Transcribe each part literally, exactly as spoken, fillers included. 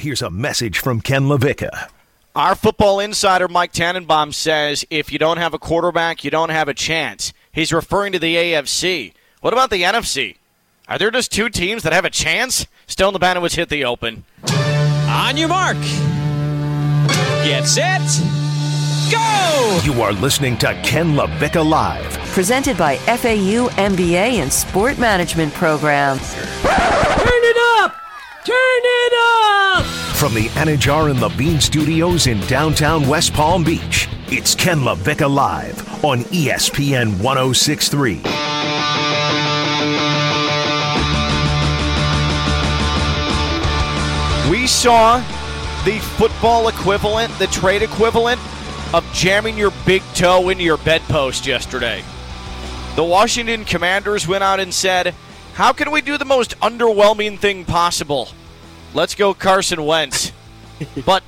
Here's a message from Ken Lavicka. Our football insider Mike Tannenbaum says if you don't have a quarterback, you don't have a chance. He's referring to the A F C. What about the N F C? Are there just two teams that have a chance? Stone Labanowitz hit the open. On your mark. Get set. Go! You are listening to Ken Lavicka Live. Presented by F A U M B A and Sport Management Program. Turn it up! Turn it up! From the Anajar and the Bean Studios in downtown West Palm Beach, it's Ken Lavicka Live on E S P N one oh six point three. We saw the football equivalent, the trade equivalent of jamming your big toe into your bedpost yesterday. The Washington Commanders went out and said, how can we do the most underwhelming thing possible? Let's go Carson Wentz. But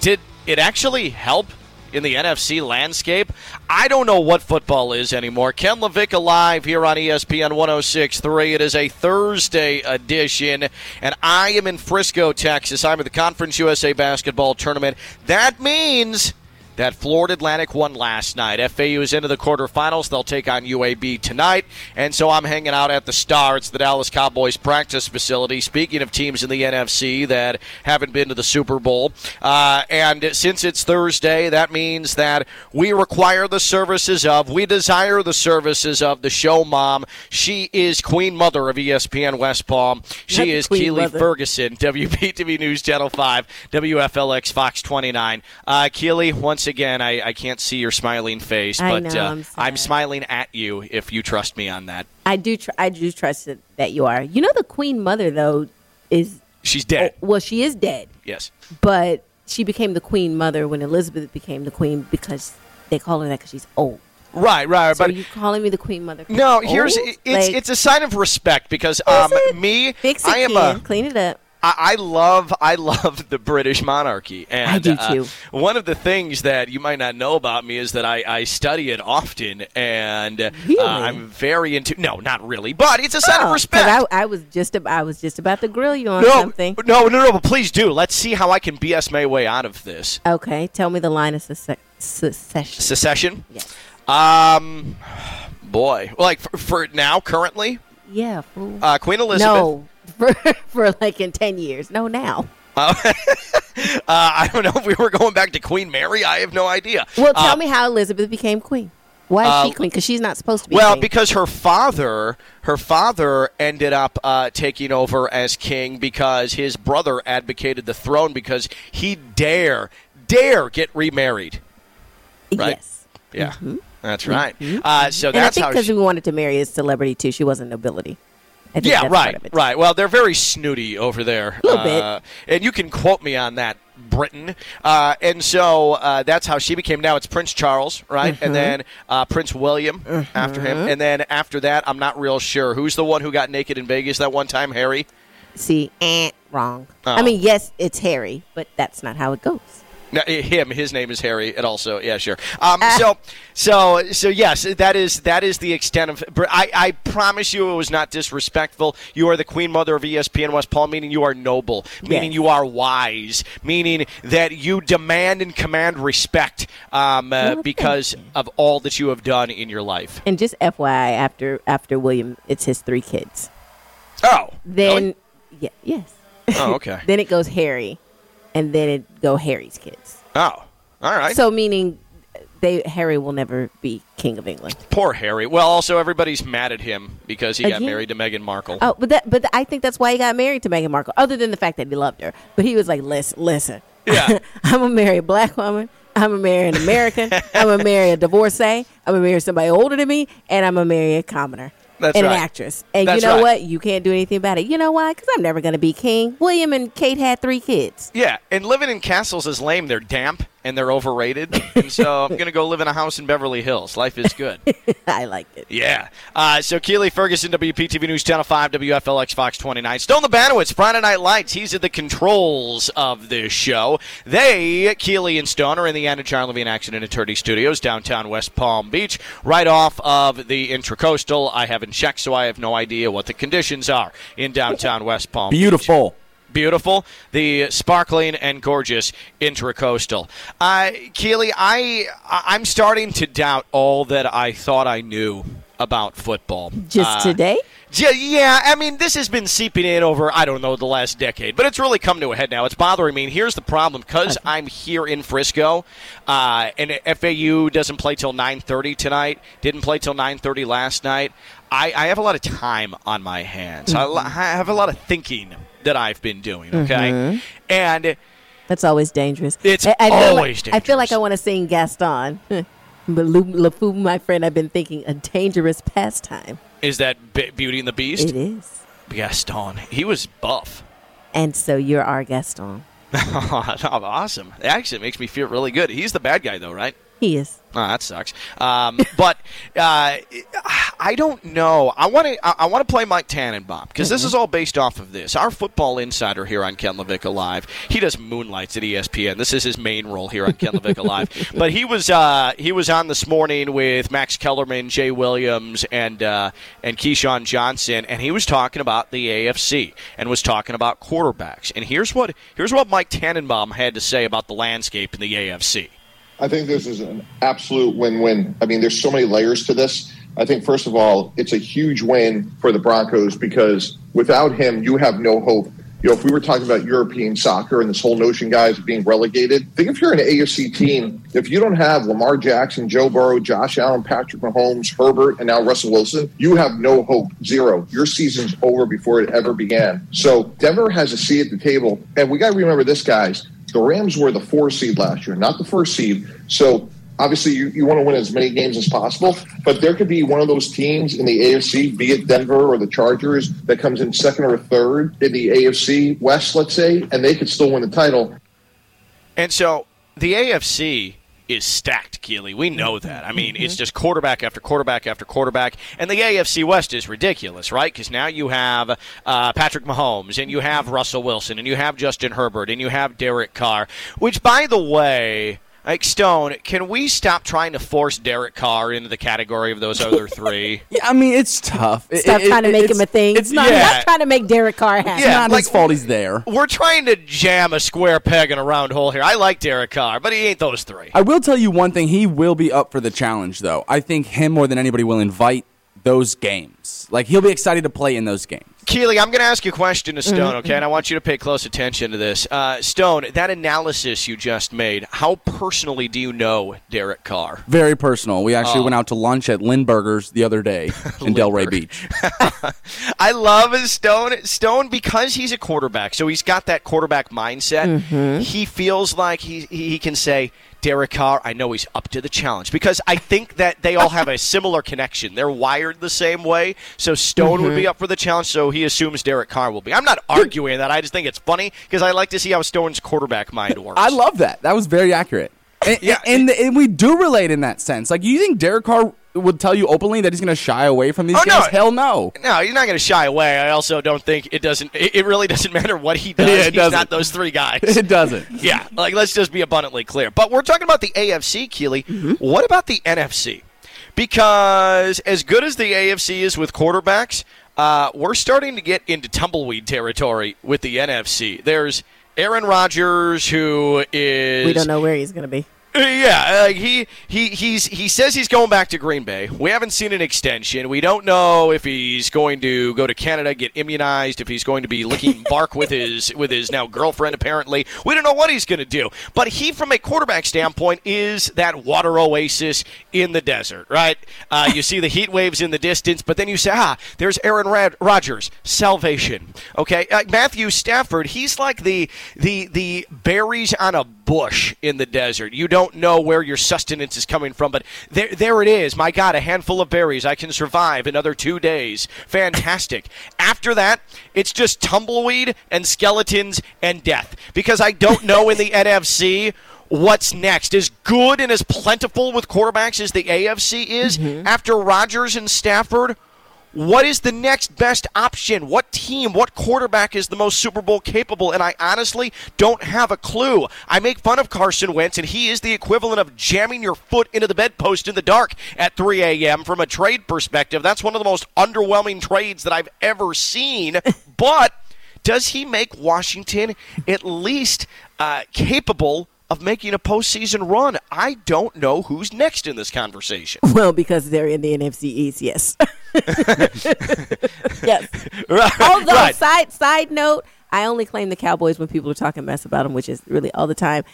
did it actually help in the N F C landscape? I don't know what football is anymore. Ken Lavicka Live here on E S P N one oh six point three. It is a Thursday edition, and I am in Frisco, Texas. I'm at the Conference U S A Basketball Tournament. That means that Florida Atlantic won last night. F A U is into the quarterfinals. They'll take on U A B tonight. And so I'm hanging out at the Star. It's the Dallas Cowboys practice facility. Speaking of teams in the N F C that haven't been to the Super Bowl. Uh, and since it's Thursday, that means that we require the services of, we desire the services of the show mom. She is Queen Mother of E S P N West Palm. She Not is Keely Mother. Ferguson, W P T V News Channel five, W F L X Fox twenty-nine. Uh, Keely, once again, I, I can't see your smiling face, but know, uh, I'm, I'm smiling at you if you trust me on that. I do tr- I do trust that you are. You know the Queen Mother, though, is... She's dead. Uh, well, she is dead. Yes. But she became the Queen Mother when Elizabeth became the Queen because they call her that because she's old. Right, right. So but are you calling me the Queen Mother? No, here's it, it's, like, it's a sign of respect because um, me... Fix it, I am a, clean it up. I love I love the British monarchy. And, I do, too. Uh, one of the things that you might not know about me is that I, I study it often, and really? uh, I'm very into – no, not really, but it's a sign oh, of respect. I, I, was just ab- I was just about to grill you on no, something. No, no, no, but please do. Let's see how I can B S my way out of this. Okay, tell me the line of se- secession. Secession? Yes. Um, boy. Like, for, for now, currently? Yeah. Fool. Uh, Queen Elizabeth. No. For, for like in ten years. No, now. Uh, uh, I don't know if we were going back to Queen Mary. I have no idea. Well, tell uh, me how Elizabeth became queen. Why is uh, she queen? Because she's not supposed to be well, queen. Well, because her father, her father ended up uh, taking over as king because his brother advocated the throne because he dare, dare get remarried. Right? Yes. Yeah, mm-hmm. That's right. Mm-hmm. Uh, so and that's I think because she... we wanted to marry a celebrity, too. She wasn't nobility. Yeah, right, right. Well, they're very snooty over there. A little uh, bit. And you can quote me on that, Britain. Uh, and so uh, that's how she became. Now it's Prince Charles, right? Mm-hmm. And then uh, Prince William mm-hmm. after him. And then after that, I'm not real sure. Who's the one who got naked in Vegas that one time, Harry? See, eh, wrong. Oh. I mean, yes, it's Harry, but that's not how it goes. No, him, his name is Harry, and also, yeah, sure. Um, uh, so, so, so, yes, that is that is the extent of. I, I promise you, it was not disrespectful. You are the Queen Mother of E S P N West Palm, meaning you are noble, meaning yes. you are wise, meaning that you demand and command respect um, uh, because of all that you have done in your life. And just F Y I, after after William, it's his three kids. Oh, then really? yeah, yes. Oh, okay. Then it goes Harry. And then it go Harry's kids. Oh, all right. So meaning they Harry will never be king of England. Poor Harry. Well, also everybody's mad at him because he Again? got married to Meghan Markle. Oh, but that, but I think that's why he got married to Meghan Markle, other than the fact that he loved her. But he was like, listen, listen. Yeah. I'm going to marry a black woman. I'm going to marry an American. I'm going to marry a divorcee. I'm going to marry somebody older than me. And I'm going to marry a commoner. That's and right. an actress. And That's you know right. what? You can't do anything about it. You know why? Because I'm never going to be king. William and Kate had three kids. Yeah, and living in castles is lame. They're damp and they're overrated. And so I'm going to go live in a house in Beverly Hills. Life is good. I like it. Yeah. Uh, so Keely Ferguson, W P T V News Channel five, W F L X Fox twenty-nine. Stone Labanowitz, Friday Night Lights. He's at the controls of this show. They, Keely and Stone, are in the Anajar Levine Accident Attorney Studios, downtown West Palm Beach, right off of the Intracoastal. I haven't checked, so I have no idea what the conditions are in downtown West Palm Beautiful. Beach. beautiful, the sparkling and gorgeous Intracoastal. Uh, Keely, I, I'm starting to doubt all that I thought I knew about football. Just uh, today? Yeah, I mean, this has been seeping in over, I don't know, the last decade. But it's really come to a head now. It's bothering me. And here's the problem. Because I'm here in Frisco, uh, and F A U doesn't play till nine thirty tonight, didn't play till nine thirty last night, I, I have a lot of time on my hands. Mm-hmm. I, I have a lot of thinking that I've been doing, okay? Mm-hmm. And that's always dangerous. It's I, I always like, dangerous. I feel like I want to sing Gaston. LeFou, my friend, I've been thinking a dangerous pastime. Is that B- Beauty and the Beast? It is. Gaston. He was buff. And so you're our Gaston. Awesome. It actually makes me feel really good. He's the bad guy, though, right? He is. Oh, that sucks. Um, but uh, I don't know. I want to. I want to play Mike Tannenbaum because mm-hmm. this is all based off of this. Our football insider here on Ken Lavicka Live. He does moonlights at E S P N. This is his main role here on Ken Lavicka Live. But he was uh, he was on this morning with Max Kellerman, Jay Williams, and uh, and Keyshawn Johnson, and he was talking about the A F C and was talking about quarterbacks. And here's what here's what Mike Tannenbaum had to say about the landscape in the A F C. I think this is an absolute win-win. I mean, there's so many layers to this. I think, first of all, it's a huge win for the Broncos because without him, you have no hope. You know, if we were talking about European soccer and this whole notion, guys, of being relegated, think if you're an A F C team, if you don't have Lamar Jackson, Joe Burrow, Josh Allen, Patrick Mahomes, Herbert, and now Russell Wilson, you have no hope, zero. Your season's over before it ever began. So Denver has a seat at the table, and we got to remember this, guys. The Rams were the four seed last year, not the first seed. So obviously you, you want to win as many games as possible, but there could be one of those teams in the A F C, be it Denver or the Chargers, that comes in second or third in the A F C West, let's say, and they could still win the title. And so the A F C is stacked, Keely. We know that. I mean, mm-hmm. it's just quarterback after quarterback after quarterback. And the A F C West is ridiculous, right? Because now you have uh, Patrick Mahomes, and you have Russell Wilson, and you have Justin Herbert, and you have Derek Carr, which, by the way, like, Stone, can we stop trying to force Derek Carr into the category of those other three? Yeah, I mean, it's tough. It, stop it, trying to make him a thing. It's not, yeah. not trying to make Derek Carr happen. Yeah, it's not like, his fault he's there. We're trying to jam a square peg in a round hole here. I like Derek Carr, but he ain't those three. I will tell you one thing. He will be up for the challenge, though. I think him more than anybody will invite those games. Like, he'll be excited to play in those games. Keely, I'm going to ask you a question to Stone, okay? And I want you to pay close attention to this. Uh, Stone, that analysis you just made, how personally do you know Derek Carr? Very personal. We actually oh. went out to lunch at Lindbergh's the other day in Delray Beach. I love Stone. Stone, because he's a quarterback, so he's got that quarterback mindset, mm-hmm. he feels like he he can say, Derek Carr, I know he's up to the challenge. Because I think that they all have a similar connection. They're wired the same way, so Stone mm-hmm. would be up for the challenge, so he assumes Derek Carr will be. I'm not arguing that. I just think it's funny because I like to see how Stone's quarterback mind works. I love that. That was very accurate. And, yeah, and, and we do relate in that sense. Like, you think Derek Carr would tell you openly that he's going to shy away from these oh, games? No. Hell no. No, he's not going to shy away. I also don't think it doesn't. It really doesn't matter what he does. Yeah, he's doesn't. Not those three guys. It doesn't. Yeah, like, let's just be abundantly clear. But we're talking about the A F C, Keely. Mm-hmm. What about the N F C? Because as good as the A F C is with quarterbacks, Uh, we're starting to get into tumbleweed territory with the N F C. There's Aaron Rodgers, who is... We don't know where he's going to be. Yeah, uh, he he he's he says he's going back to Green Bay. We haven't seen an extension. We don't know if he's going to go to Canada, get immunized, if he's going to be licking bark with his with his now girlfriend, apparently. We don't know what he's going to do. But he, from a quarterback standpoint, is that water oasis in the desert, right? Uh, you see the heat waves in the distance, but then you say, ah, there's Aaron Rad- Rodgers, salvation. Okay, uh, Matthew Stafford, he's like the the the berries on a bush in the desert. You don't know where your sustenance is coming from, but there there it is. My God, a handful of berries. I can survive another two days. Fantastic. After that, it's just tumbleweed and skeletons and death, because I don't know in the N F C what's next. As good and as plentiful with quarterbacks as the A F C is, mm-hmm. after Rodgers and Stafford, what is the next best option? What team, what quarterback is the most Super Bowl capable? And I honestly don't have a clue. I make fun of Carson Wentz, and he is the equivalent of jamming your foot into the bedpost in the dark at three a.m. from a trade perspective. That's one of the most underwhelming trades that I've ever seen. But does he make Washington at least uh, capable of making a postseason run? I don't know who's next in this conversation. Well, because they're in the N F C East, yes. Yes. Right, Although, right. side side note, I only claim the Cowboys when people are talking mess about them, which is really all the time.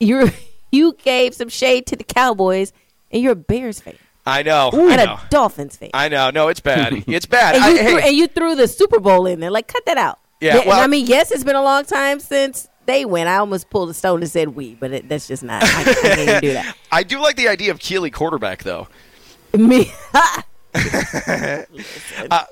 You you gave some shade to the Cowboys, and you're a Bears fan. I know. Ooh, and I know. A Dolphins fan. I know. No, it's bad. It's bad. and, you I, threw, hey. and you threw the Super Bowl in there. Like, cut that out. Yeah. yeah well, I mean, yes, it's been a long time since they went. I almost pulled a stone and said we, but it, that's just not. I, I can't do that. I do like the idea of Keely quarterback, though. Me. uh,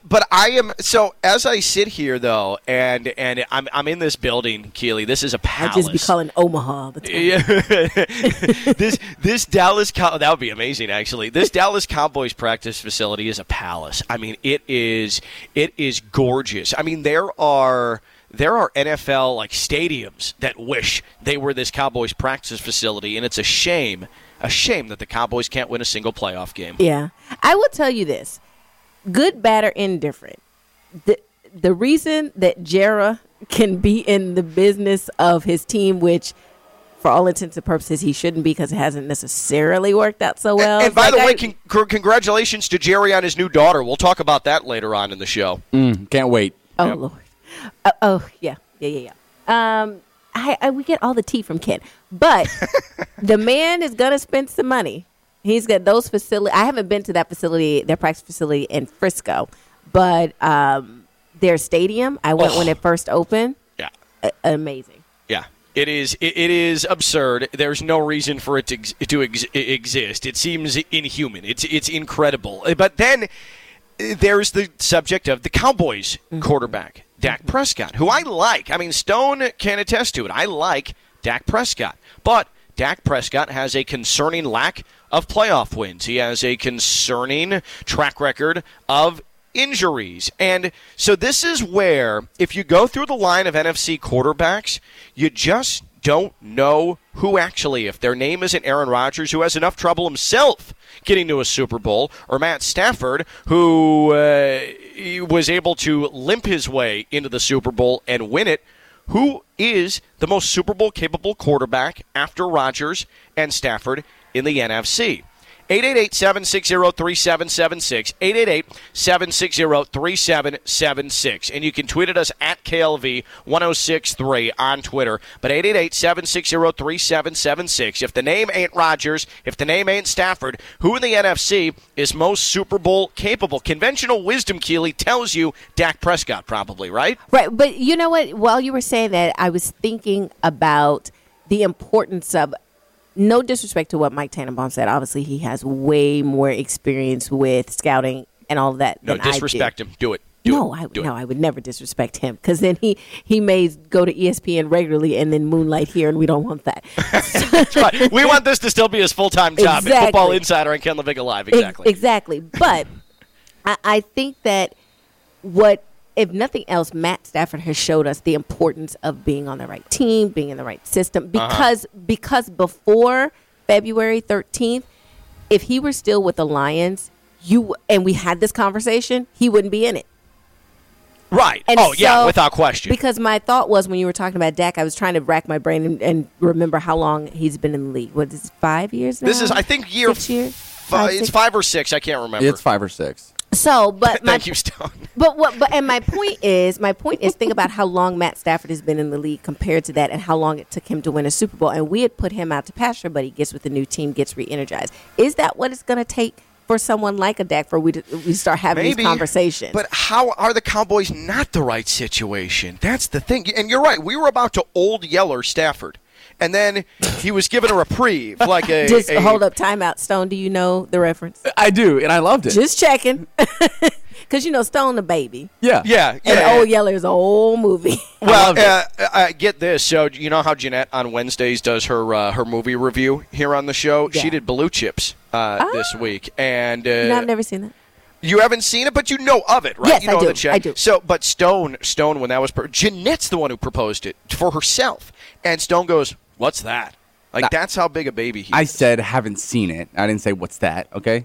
but I am so as I sit here though, and and I'm I'm in this building, Keely. This is a palace. I'd just be calling Omaha all the time. this this Dallas Cow- that would be amazing actually. This Dallas Cowboys practice facility is a palace. I mean, it is it is gorgeous. I mean, there are. There are N F L like stadiums that wish they were this Cowboys practice facility, and it's a shame, a shame that the Cowboys can't win a single playoff game. Yeah. I will tell you this, good, bad, or indifferent, the, the reason that Jarrah can be in the business of his team, which for all intents and purposes he shouldn't be because it hasn't necessarily worked out so well. And, and by like the I, way, con- c- congratulations to Jerry on his new daughter. We'll talk about that later on in the show. Mm, can't wait. Oh, yep. Lord. Uh, oh, yeah, yeah, yeah, yeah. Um, I, I we get all the tea from Ken, but the man is gonna spend some money. He's got those facility. I haven't been to that facility, their practice facility in Frisco, but um, their stadium. I went oh. when it first opened. Yeah, a- amazing. Yeah. It is it, it is absurd. There's no reason for it to ex- to ex- exist. It seems inhuman. It's it's incredible. But then there's the subject of the Cowboys mm-hmm. quarterback. Dak Prescott, who I like. I mean, Stone can attest to it. I like Dak Prescott. But Dak Prescott has a concerning lack of playoff wins. He has a concerning track record of injuries. And so this is where, if you go through the line of N F C quarterbacks, you just don't know who actually, if their name isn't Aaron Rodgers, who has enough trouble himself getting to a Super Bowl, or Matt Stafford, who uh, was able to limp his way into the Super Bowl and win it, who is the most Super Bowl-capable quarterback after Rodgers and Stafford in the N F C? eight eight eight, seven six zero, three seven seven six, eight eight eight, seven six zero, three seven seven six. And you can tweet at us at K L V ten sixty-three on Twitter. But eight eight eight, seven six zero, three seven seven six. If the name ain't Rodgers, if the name ain't Stafford, who in the N F C is most Super Bowl capable? Conventional wisdom, Keely, tells you Dak Prescott probably, right? Right, but you know what? While you were saying that, I was thinking about the importance of no disrespect to what Mike Tannenbaum said. Obviously, he has way more experience with scouting and all of that no, than I do. No, disrespect him. Do it. Do no, it. I, do no it. I would never disrespect him because then he, he may go to E S P N regularly and then moonlight here, and we don't want that. That's right. We want this to still be his full-time job exactly. at Football Insider and Ken Lavicka Live. Exactly. Ex- exactly. But I, I think that what, if nothing else, Matt Stafford has showed us the importance of being on the right team, being in the right system. Because uh-huh. because before February thirteenth, if he were still with the Lions, you and we had this conversation, he wouldn't be in it. Right. And oh, so, yeah, without question. Because my thought was when you were talking about Dak, I was trying to rack my brain and, and remember how long he's been in the league. What is it, five years now? This is, I think, year Six years? Five, it's five or six. I can't remember. It's five or six. So, but my, thank you, Stone. But what? But and my point is, my point is, think about how long Matt Stafford has been in the league compared to that, and how long it took him to win a Super Bowl. And we had put him out to pasture, but he gets with the new team, gets re-energized. Is that what it's going to take for someone like a Dak for we to, we start having Maybe, these conversations? But how are the Cowboys not the right situation? That's the thing. And you're right. We were about to old yeller Stafford. And then he was given a reprieve, like a just a, hold up, timeout. Stone, do you know the reference? I do, and I loved it. Just checking, because you know Stone the baby. Yeah, yeah, yeah. And Old Yeller's old movie. Well, uh, uh, get this. So you know how Jeanette on Wednesdays does her uh, her movie review here on the show. Yeah. She did Blue Chips uh, ah. this week, and uh, no, I've never seen that. You haven't seen it, but you know of it, right? Yes, you know I do. The check. I do. So, but Stone, Stone, when that was, pro- Jeanette's the one who proposed it for herself, and Stone goes, "What's that?" Like, uh, that's how big a baby he is. I said, haven't seen it. I didn't say, what's that, okay?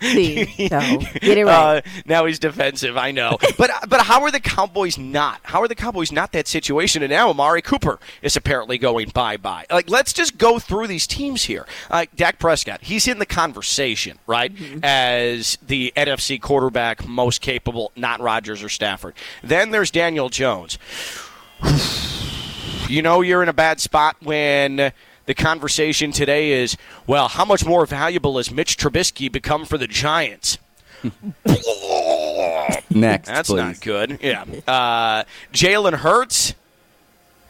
See, no, get it right. Uh, now he's defensive, I know. But but how are the Cowboys not? How are the Cowboys not that situation? And now Amari Cooper is apparently going bye-bye. Like, let's just go through these teams here. Uh, Dak Prescott, he's in the conversation, right, mm-hmm. as the N F C quarterback most capable, not Rodgers or Stafford. Then there's Daniel Jones. You know you're in a bad spot when the conversation today is, well, how much more valuable has Mitch Trubisky become for the Giants? Next, That's please. Not good. Yeah. Uh, Jalen Hurts?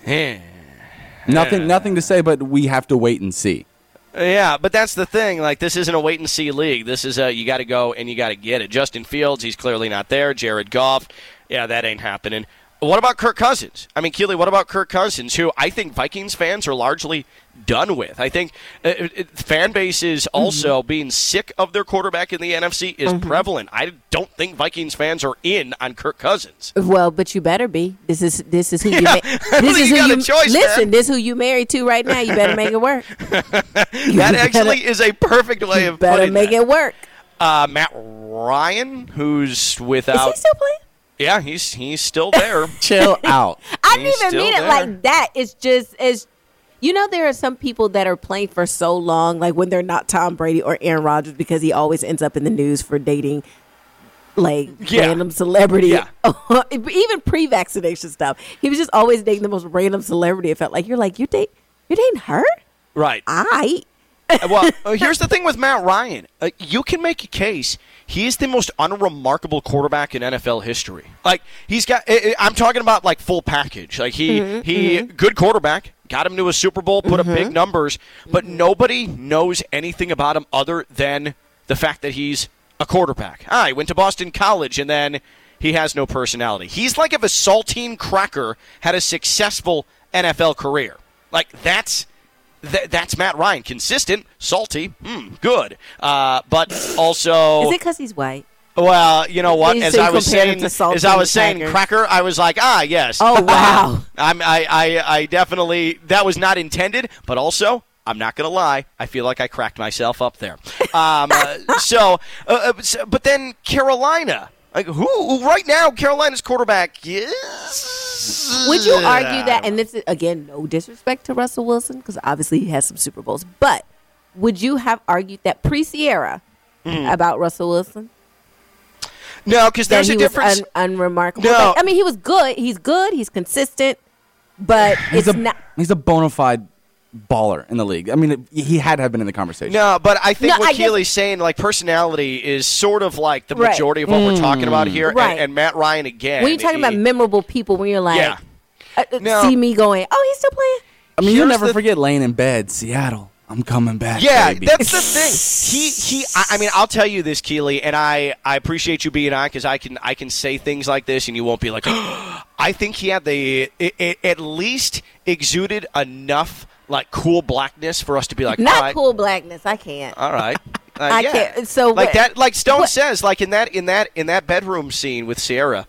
nothing, nothing to say, but we have to wait and see. Yeah, but that's the thing. Like, this isn't a wait-and-see league. This is a you got to go and you got to get it. Justin Fields, he's clearly not there. Jared Goff, yeah, that ain't happening. What about Kirk Cousins? I mean, Keely, what about Kirk Cousins, who I think Vikings fans are largely done with? I think uh, it, fan bases also mm-hmm. being sick of their quarterback in the N F C is mm-hmm. prevalent. I don't think Vikings fans are in on Kirk Cousins. Well, but you better be. This is this is who yeah, you. Ma- this is you who got you, a choice, listen, man. This is who you married to right now. You better make it work. that you actually better, is a perfect way of putting it. Better make that. It work. Uh, Matt Ryan, who's without. Is he still playing? Yeah, he's he's still there. Chill out. I didn't even mean it there. Like that. It's just, it's, you know, there are some people that are playing for so long, like when they're not Tom Brady or Aaron Rodgers, because he always ends up in the news for dating, like, yeah. random celebrity. Yeah. Even pre-vaccination stuff. He was just always dating the most random celebrity. It felt like you're like, you're, date, you're dating her? Right. I. Well, here's the thing with Matt Ryan. Uh, you can make a case. He is the most unremarkable quarterback in N F L history. Like, he's got – I'm talking about, like, full package. Like, he, mm-hmm, he mm-hmm. good quarterback, got him to a Super Bowl, put mm-hmm. up big numbers, but mm-hmm. nobody knows anything about him other than the fact that he's a quarterback. Ah, he went to Boston College, and then he has no personality. He's like if a saltine cracker had a successful N F L career. Like, that's – Th- that's Matt Ryan. Consistent, salty, mm, good. Uh, but also... Is it because he's white? Well, you know what? As I was saying, as I was saying cracker, I was like, ah, yes. Oh, wow. I'm, I, I, I definitely... That was not intended, but also... I'm not going to lie. I feel like I cracked myself up there. Um, uh, so, uh, but then Carolina... Like who right now? Carolina's quarterback is. Would you argue that? And this is, again, no disrespect to Russell Wilson, because obviously he has some Super Bowls. But would you have argued that pre-Sierra mm. about Russell Wilson? No, because there's a difference. Un- unremarkable. No. Like, I mean, he was good. He's good. He's consistent. But he's it's a, not. He's a bona fide baller in the league. I mean, it, he had to have been in the conversation. No, but I think no, what I Keely's guess- saying, like, personality is sort of like the right. majority of what mm. we're talking about here. Right. And, and Matt Ryan, again. When you're talking he, about memorable people, when you're like, yeah. uh, no. see me going, oh, he's still playing? I mean, Here's you'll never the- forget laying in bed, Seattle. I'm coming back. Yeah, baby. That's the thing. He he. I, I mean, I'll tell you this, Keely, and I, I appreciate you being on because I can I can say things like this, and you won't be like. Oh. I think he had the it, it at least exuded enough like cool blackness for us to be like not all right. cool blackness. I can't. All right. Uh, I yeah. can't. So like what, that, like Stone what, says, like in that in that in that bedroom scene with Sierra.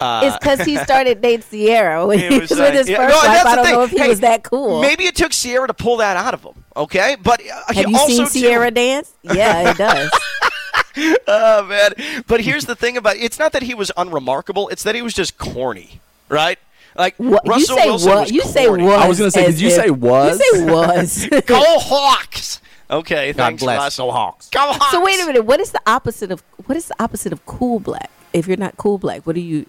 Uh, it's because he started dating Sierra when he was with uh, his yeah. first no, wife. I don't thing. know if he hey, was that cool. Maybe it took Sierra to pull that out of him, okay? But uh, Have you also seen Sierra too- dance? Yeah, it does. Oh, man. But here's the thing about it. It's not that he was unremarkable. It's that he was just corny, right? Like, what, Russell you say Wilson wa- was You corny. say was. I was going to say, did you if, say was? You say was. Go Hawks. Okay, God thanks, Russell Hawks. Go Hawks. So wait a minute. What is the opposite of What is the opposite of cool black? If you're not cool black, what do you...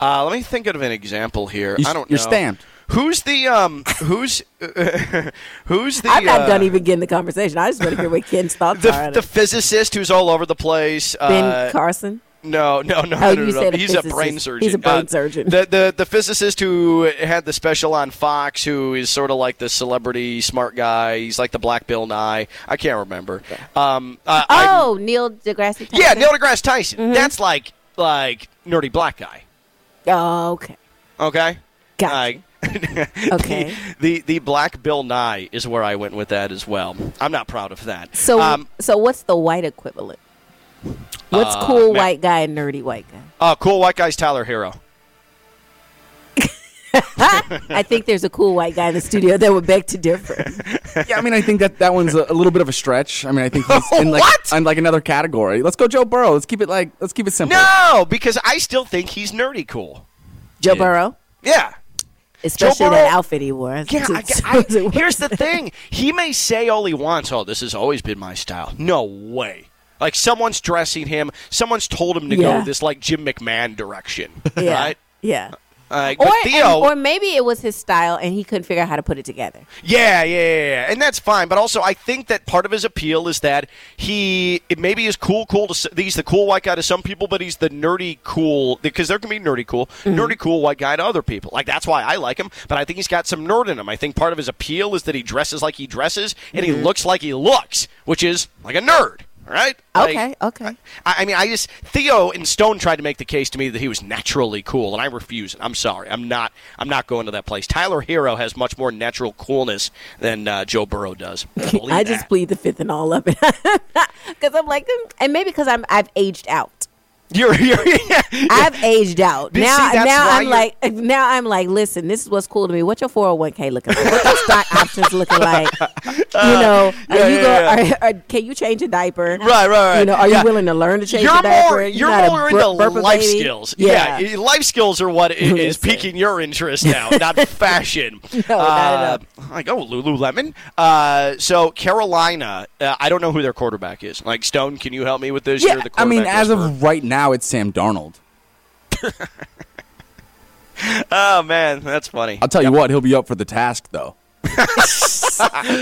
Uh, let me think of an example here. You, I don't you're know. You're stamped. Who's the um? Who's uh, who's the? I'm not uh, done even getting the conversation. I just want to hear what Ken's thoughts the, are. The physicist who's all over the place. Ben uh, Carson. No, no, no, oh, no, no, no. A He's physicist. a brain surgeon. He's a brain surgeon. Uh, the, the the physicist who had the special on Fox, who is sort of like the celebrity smart guy. He's like the Black Bill Nye. I can't remember. Okay. Um. Uh, oh, I'm, Neil deGrasse Tyson. Yeah, Neil deGrasse Tyson. Mm-hmm. That's like like nerdy black guy. Oh, okay. Okay. Gotcha. Uh, okay. The, the the Black Bill Nye is where I went with that as well. I'm not proud of that. So um, so what's the white equivalent? What's uh, cool man. white guy and nerdy white guy? Uh, cool white guy's Tyler Hero. I think there's a cool white guy in the studio that would beg to differ. Yeah, I mean, I think that that one's a, a little bit of a stretch. I mean, I think he's in like, what? In like another category. Let's go Joe Burrow. Let's keep it like let's keep it simple. No, because I still think he's nerdy cool. Joe yeah. Burrow? Yeah. Especially that outfit he wore. Yeah, I, I, here's the thing. He may say all he wants, oh, this has always been my style. No way. Like, someone's dressing him. Someone's told him to yeah. go this, like, Jim McMahon direction. Yeah. Right? Yeah. Uh, or, Theo, and, or maybe it was his style, and he couldn't figure out how to put it together. Yeah, yeah, yeah. And that's fine. But also, I think that part of his appeal is that he it maybe is cool, cool. To, he's the cool white guy to some people, but he's the nerdy cool, because there can be nerdy cool, mm-hmm. nerdy cool white guy to other people. Like, that's why I like him, but I think he's got some nerd in him. I think part of his appeal is that he dresses like he dresses, and mm-hmm. he looks like he looks, which is like a nerd. Right? Okay, like, okay. I, I mean, I just, Theo and Stone tried to make the case to me that he was naturally cool, and I refuse it. I'm sorry. I'm not I'm not going to that place. Tyler Hero has much more natural coolness than uh, Joe Burrow does. I, I just plead the fifth and all of it. Because I'm like, and maybe because I'm, I've aged out. You're, you're, yeah. I've aged out. But now see, now I'm you're... like, now I'm like, listen, this is what's cool to me. What's your four oh one k looking like? What's your stock options looking like? Uh, you know, yeah, are you yeah, going, yeah. Are, are, can you change a diaper? Right, right, right. You know, are yeah. you willing to learn to change you're a diaper? More, you're, you're more bur- into bur- life baby? Skills. Yeah. yeah, life skills are what is, is piquing your interest now, not fashion. No, uh, not enough. Like, oh, Lululemon. Uh, so Carolina, uh, I don't know who their quarterback is. Like, Stone, can you help me with this? Yeah, you're the quarterback I mean, as expert. Of right now, Now it's Sam Darnold. Oh, man, that's funny. I'll tell you yep. what, he'll be up for the task, though.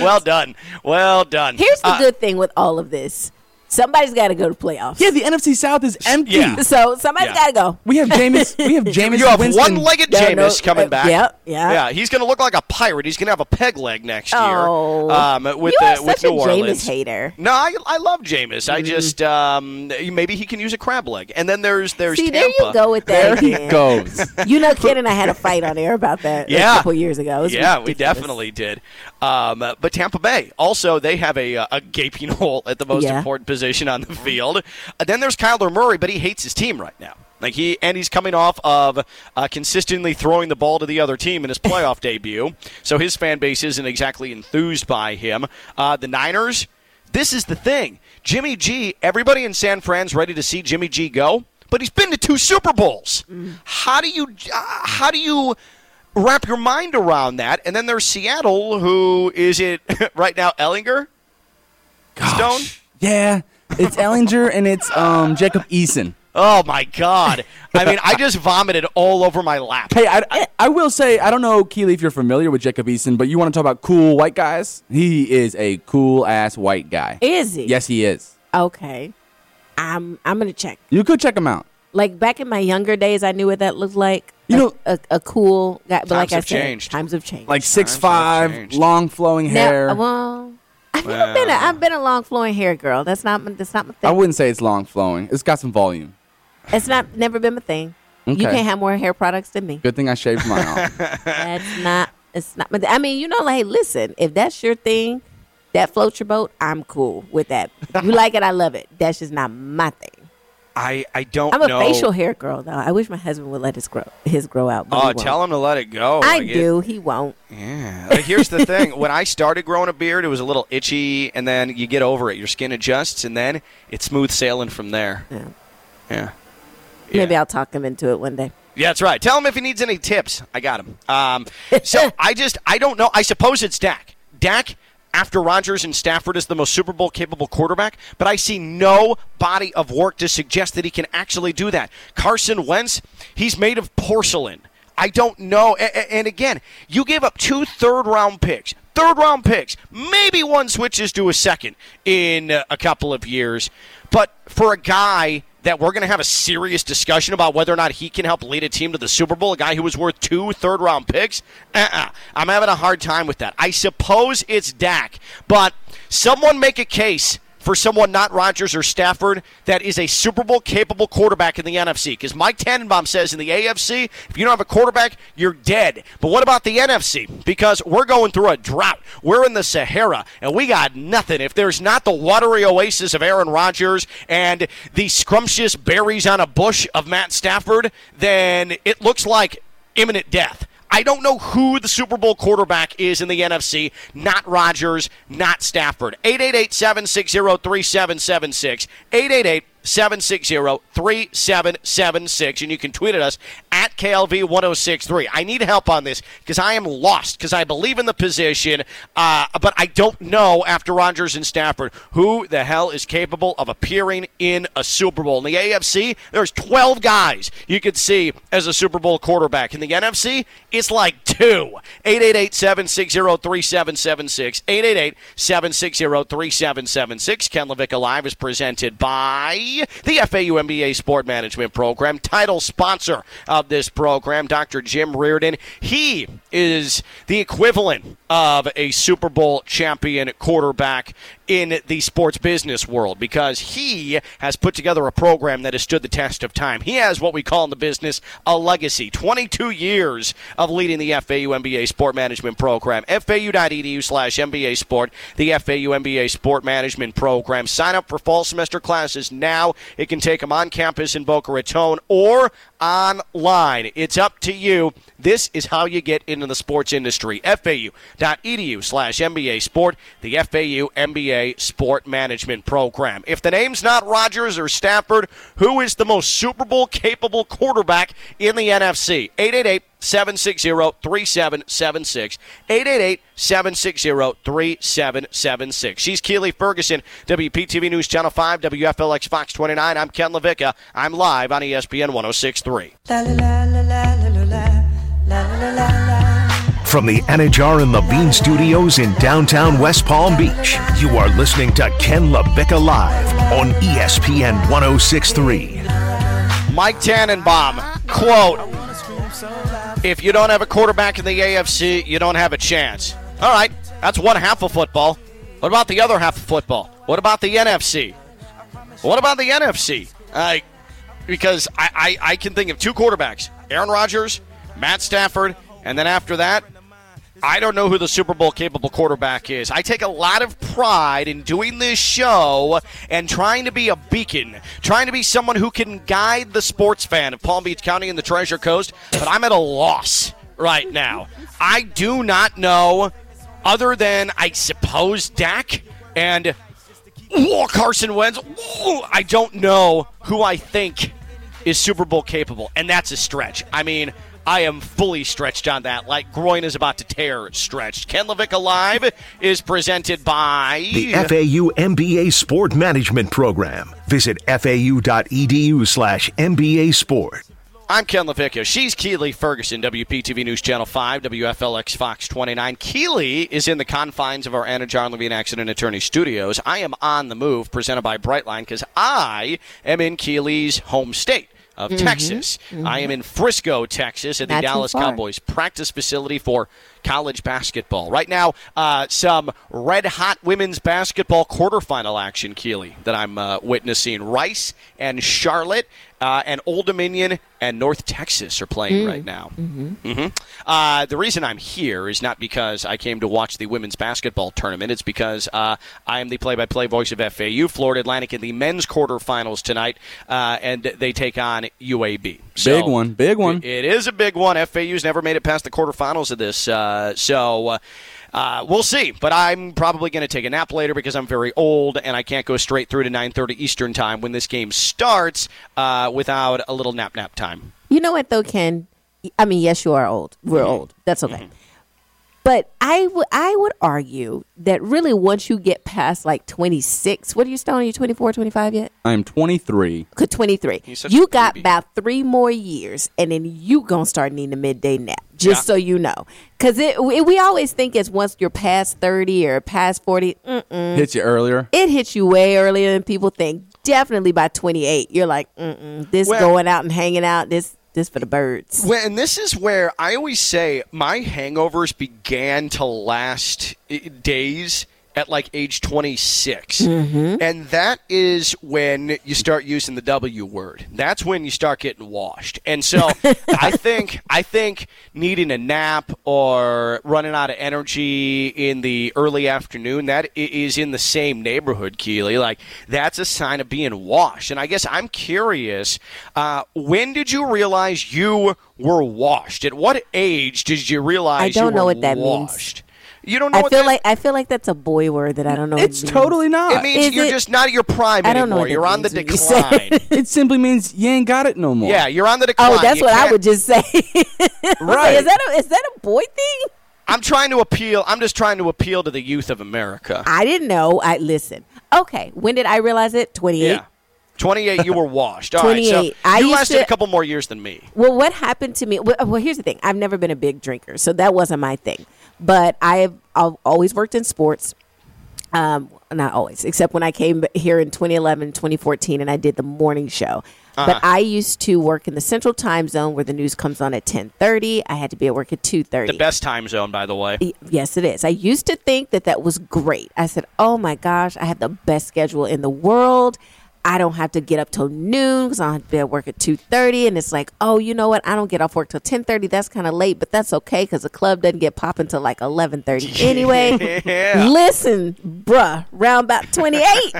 Well done. Well done. Here's the uh, good thing with all of this. Somebody's got to go to playoffs. Yeah, the N F C South is empty. Yeah. So somebody's yeah. got to go. We have Jameis. We have Jameis. You have Winston. One-legged Jameis no, no, coming uh, back. Yep. Yeah. Yeah. He's going to look like a pirate. He's going to have a peg leg next year. Oh. Um, with you are uh, with such New a Orleans. Jameis hater. No, I, I love Jameis. Mm-hmm. I just um, maybe he can use a crab leg. And then there's there's See, Tampa. There you go with that. There he goes. You know, Ken and I had a fight on air about that yeah. a couple years ago. It was yeah, ridiculous. We definitely did. Um, but Tampa Bay also they have a a gaping hole at the most yeah. important position. On the field. Uh, then there's Kyler Murray, but he hates his team right now. Like he and he's coming off of uh, consistently throwing the ball to the other team in his playoff debut, so his fan base isn't exactly enthused by him. Uh, the Niners, this is the thing. Jimmy G, everybody in San Fran's ready to see Jimmy G go, but he's been to two Super Bowls. Mm. How do you? Uh, how do you? Wrap your mind around that? And then there's Seattle, who is it right now? Ellinger, Gosh. Stone, yeah. It's Ellinger and it's um, Jacob Eason. Oh, my God. I mean, I just vomited all over my lap. Hey, I, I, I will say, I don't know, Keely, if you're familiar with Jacob Eason, but you want to talk about cool white guys? He is a cool-ass white guy. Is he? Yes, he is. Okay. I'm I'm going to check. You could check him out. Like, back in my younger days, I knew what that looked like. You know, a, a, a cool guy. But times like have I said, changed. Times have changed. Like six five, long, flowing hair. Now, well... I've well, never been a I've been a long flowing hair girl. That's not that's not my thing. I wouldn't say it's long flowing. It's got some volume. It's not never been my thing. Okay. You can't have more hair products than me. Good thing I shaved mine off. That's not it's not my th- I mean, you know, like, hey, listen, if that's your thing, that floats your boat, I'm cool with that. If you like it, I love it. That's just not my thing. I, I don't know. I'm a know. facial hair girl, though. I wish my husband would let his grow, his grow out. Oh, uh, tell him to let it go. I like do. It, he won't. Yeah. Like, here's the thing. When I started growing a beard, it was a little itchy, and then you get over it. Your skin adjusts, and then it's smooth sailing from there. Yeah. Yeah. Maybe yeah. I'll talk him into it one day. Yeah, that's right. Tell him if he needs any tips. I got him. Um, so I just, I don't know. I suppose it's Dak. Dak. After Rodgers and Stafford is the most Super Bowl-capable quarterback, but I see no body of work to suggest that he can actually do that. Carson Wentz, he's made of porcelain. I don't know. And again, you gave up two third-round picks. Third-round picks. Maybe one switches to a second in a couple of years. But for a guy that we're going to have a serious discussion about whether or not he can help lead a team to the Super Bowl, a guy who was worth two third-round picks? Uh-uh. I'm having a hard time with that. I suppose it's Dak, but someone make a case for someone not Rodgers or Stafford that is a Super Bowl-capable quarterback in the N F C, because Mike Tannenbaum says in the A F C, if you don't have a quarterback, you're dead. But what about the N F C? Because we're going through a drought. We're in the Sierra, and we got nothing. If there's not the watery oasis of Aaron Rodgers and the scrumptious berries on a bush of Matt Stafford, then it looks like imminent death. I don't know who the Super Bowl quarterback is in the N F C. Not Rodgers, not Stafford. eight eight eight, seven six zero, three seven seven six. eight eight eight, seven six zero, three seven seven six. And you can tweet at us at K L V one oh six three. I need help on this because I am lost because I believe in the position, uh, but I don't know after Rodgers and Stafford who the hell is capable of appearing in a Super Bowl. In the A F C, there's twelve guys you could see as a Super Bowl quarterback. In the N F C, it's like two. eight eight eight, seven six zero, three seven seven six. eight eight eight, seven six zero, three seven seven six. Ken Lavicka Live is presented by the F A U M B A Sport Management Program, title sponsor of this program, Doctor Jim Reardon. He is the equivalent of a Super Bowl champion quarterback in the sports business world because he has put together a program that has stood the test of time. He has what we call in the business a legacy, twenty-two years of leading the F A U M B A Sport Management Program. F A U dot E D U slash M B A Sport, the F A U M B A Sport Management Program. Sign up for fall semester classes now. It can take them on campus in Boca Raton or online. It's up to you. This is how you get into the sports industry. F A U dot E D U slash M B A Sport, the F A U M B A Sport Management Program. If the name's not Rodgers or Stafford, who is the most Super Bowl-capable quarterback in the N F C? eight eight eight, seven six zero, three seven seven six. eight eight eight, seven six zero, three seven seven six. She's Keely Ferguson, W P T V News Channel five, W F L X Fox twenty-nine. I'm Ken Lavicka. I'm live on E S P N one oh six point three. From the Anajar and the Bean Studios in downtown West Palm Beach, you are listening to Ken Lavicka Live on E S P N one oh six point three. Mike Tannenbaum, quote, "If you don't have a quarterback in the A F C, you don't have a chance." All right, that's one half of football. What about the other half of football? What about the N F C? What about the N F C? Uh, because I, I, I can think of two quarterbacks, Aaron Rodgers, Matt Stafford, and then after that, I don't know who the Super Bowl-capable quarterback is. I take a lot of pride in doing this show and trying to be a beacon, trying to be someone who can guide the sports fan of Palm Beach County and the Treasure Coast, but I'm at a loss right now. I do not know, other than, I suppose, Dak and oh, Carson Wentz. Oh, I don't know who I think is Super Bowl-capable, and that's a stretch. I mean, I am fully stretched on that, like groin is about to tear stretched. Ken Lavicka Live is presented by the F A U M B A Sport Management Program. Visit F A U dot E D U slash M B A Sport. I'm Ken Lavicka. She's Keely Ferguson, W P T V News Channel five, W F L X Fox twenty-nine. Keely is in the confines of our Anajar and Levine Accident Attorney Studios. I am on the move, presented by Brightline, because I am in Keely's home state of mm-hmm. Texas. Mm-hmm. I am in Frisco, Texas, at the Not Dallas Cowboys practice facility for college basketball. Right now, uh, some red-hot women's basketball quarterfinal action, Keely, that I'm uh, witnessing. Rice and Charlotte uh, and Old Dominion and North Texas are playing mm-hmm. right now. Mm-hmm. Mm-hmm. Uh, the reason I'm here is not because I came to watch the women's basketball tournament. It's because uh, I am the play-by-play voice of F A U. Florida Atlantic in the men's quarterfinals tonight, uh, and they take on U A B. So big one, big one. It, it is a big one. F A U's never made it past the quarterfinals of this. Uh, Uh, so uh, uh, we'll see, but I'm probably going to take a nap later because I'm very old and I can't go straight through to nine thirty Eastern time when this game starts uh, without a little nap nap time. You know what, though, Ken? I mean, yes, you are old. We're mm-hmm. old. That's okay. Mm-hmm. But I, w- I would argue that really once you get past like twenty-six, what are you, Stone? Are you twenty-four, twenty-five yet? I'm twenty-three. twenty-three. You got about three more years, and then you going to start needing a midday nap, just yeah. so you know. Because it, it, we always think it's once you're past thirty or past forty. Mm-mm. Hits you earlier. It hits you way earlier than people think. Definitely by twenty-eight, you're like, mm-mm, this well, going out and hanging out, this This for the birds. Well, and this is where I always say my hangovers began to last days at like age twenty-six. Mm-hmm. And that is when you start using the W word. That's when you start getting washed. And so I think I think needing a nap or running out of energy in the early afternoon, that is in the same neighborhood, Keely. Like, that's a sign of being washed. And I guess I'm curious, uh, when did you realize you were washed? At what age did you realize you were washed? I don't know what that means. You don't know. I what feel that, like I feel like that's a boy word that I don't know. It's what it totally means. Not. It means Is you're it, just not at your prime I don't anymore. Know you're on the decline. It simply means you ain't got it no more. Yeah, you're on the decline. Oh, that's you what can't... I would just say. Right? Like, is that a, is that a boy thing? I'm trying to appeal. I'm just trying to appeal to the youth of America. I didn't know. I listen. Okay, when did I realize it? Twenty-eight. Yeah. twenty-eight, you were washed. All twenty-eight. Right, so I you lasted to, a couple more years than me. Well, what happened to me? Well, well, here's the thing. I've never been a big drinker, so that wasn't my thing. But I've, I've always worked in sports. Um, not always, except when I came here in twenty eleven, twenty fourteen, and I did the morning show. Uh-huh. But I used to work in the central time zone where the news comes on at ten thirty. I had to be at work at two thirty. The best time zone, by the way. Yes, it is. I used to think that that was great. I said, oh, my gosh, I have the best schedule in the world. I don't have to get up till noon because I have to be at work at two thirty. And it's like, oh, you know what? I don't get off work till ten thirty. That's kind of late, but that's okay because the club doesn't get popping till like eleven thirty anyway. Yeah. Listen, bruh, round about twenty-eight.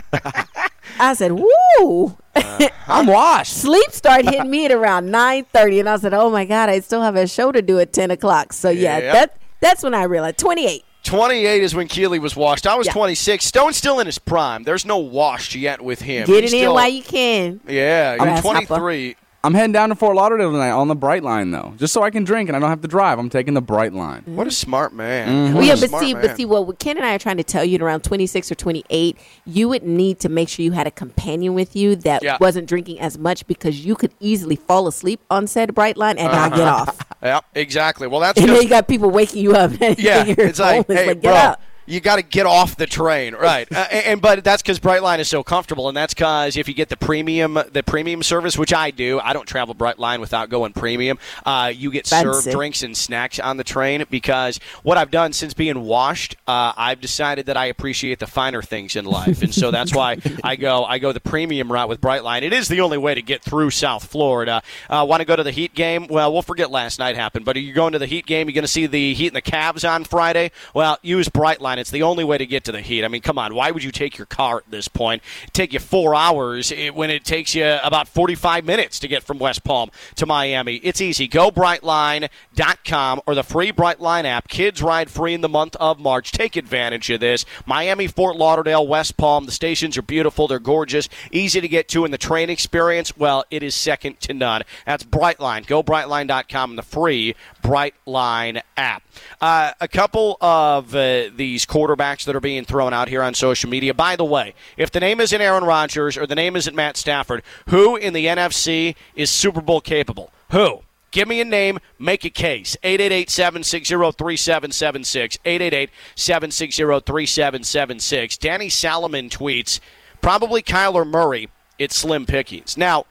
I said, woo. Uh, I'm washed. Sleep started hitting me at around nine thirty. And I said, oh, my God, I still have a show to do at ten o'clock. So, yeah, yeah. that that's when I realized twenty-eight. twenty-eight is when Keely was washed. I was yeah. twenty-six. Stone's still in his prime. There's no washed yet with him. Get it still, in while you can. Yeah, I'm twenty-three. I'm heading down to Fort Lauderdale tonight on the Bright Line, though, just so I can drink and I don't have to drive. I'm taking the Bright Line. Mm-hmm. What a smart man. Mm-hmm. Well, yeah, but see, man. but see, what Ken and I are trying to tell you, at around twenty-six or twenty-eight, you would need to make sure you had a companion with you that yeah. wasn't drinking as much because you could easily fall asleep on said Bright Line and uh-huh. not get off. Yeah, exactly. Well, that's and just, then you got people waking you up. And yeah, it's like, hey, like, bro. Up. You got to get off the train, right? uh, and, and but that's because Brightline is so comfortable, and that's because if you get the premium, the premium service, which I do, I don't travel Brightline without going premium. Uh, you get Fancy. served drinks and snacks on the train because what I've done since being washed, uh, I've decided that I appreciate the finer things in life, and so that's why I go I go the premium route with Brightline. It is the only way to get through South Florida. Uh, Want to go to the Heat game? Well, we'll forget last night happened, but are you going to the Heat game? You're going to see the Heat and the Cavs on Friday. Well, use Brightline. It's the only way to get to the Heat. I mean, come on. Why would you take your car at this point? It'd take you four hours when it takes you about forty-five minutes to get from West Palm to Miami. It's easy. Go Brightline dot com or the free Brightline app. Kids ride free in the month of March. Take advantage of this. Miami, Fort Lauderdale, West Palm. The stations are beautiful. They're gorgeous. Easy to get to. And the train experience, well, it is second to none. That's Brightline. Go Brightline dot com and the free Brightline app. Uh, a couple of uh, these quarterbacks that are being thrown out here on social media. By the way, if the name isn't Aaron Rodgers or the name isn't Matt Stafford, who in the N F C is Super Bowl capable? Who? Give me a name, make a case. eight eight eight, seven six zero, three seven seven six. eight eight eight, seven six zero, three seven seven six. Danny Salomon tweets, probably Kyler Murray, it's slim pickings. Now,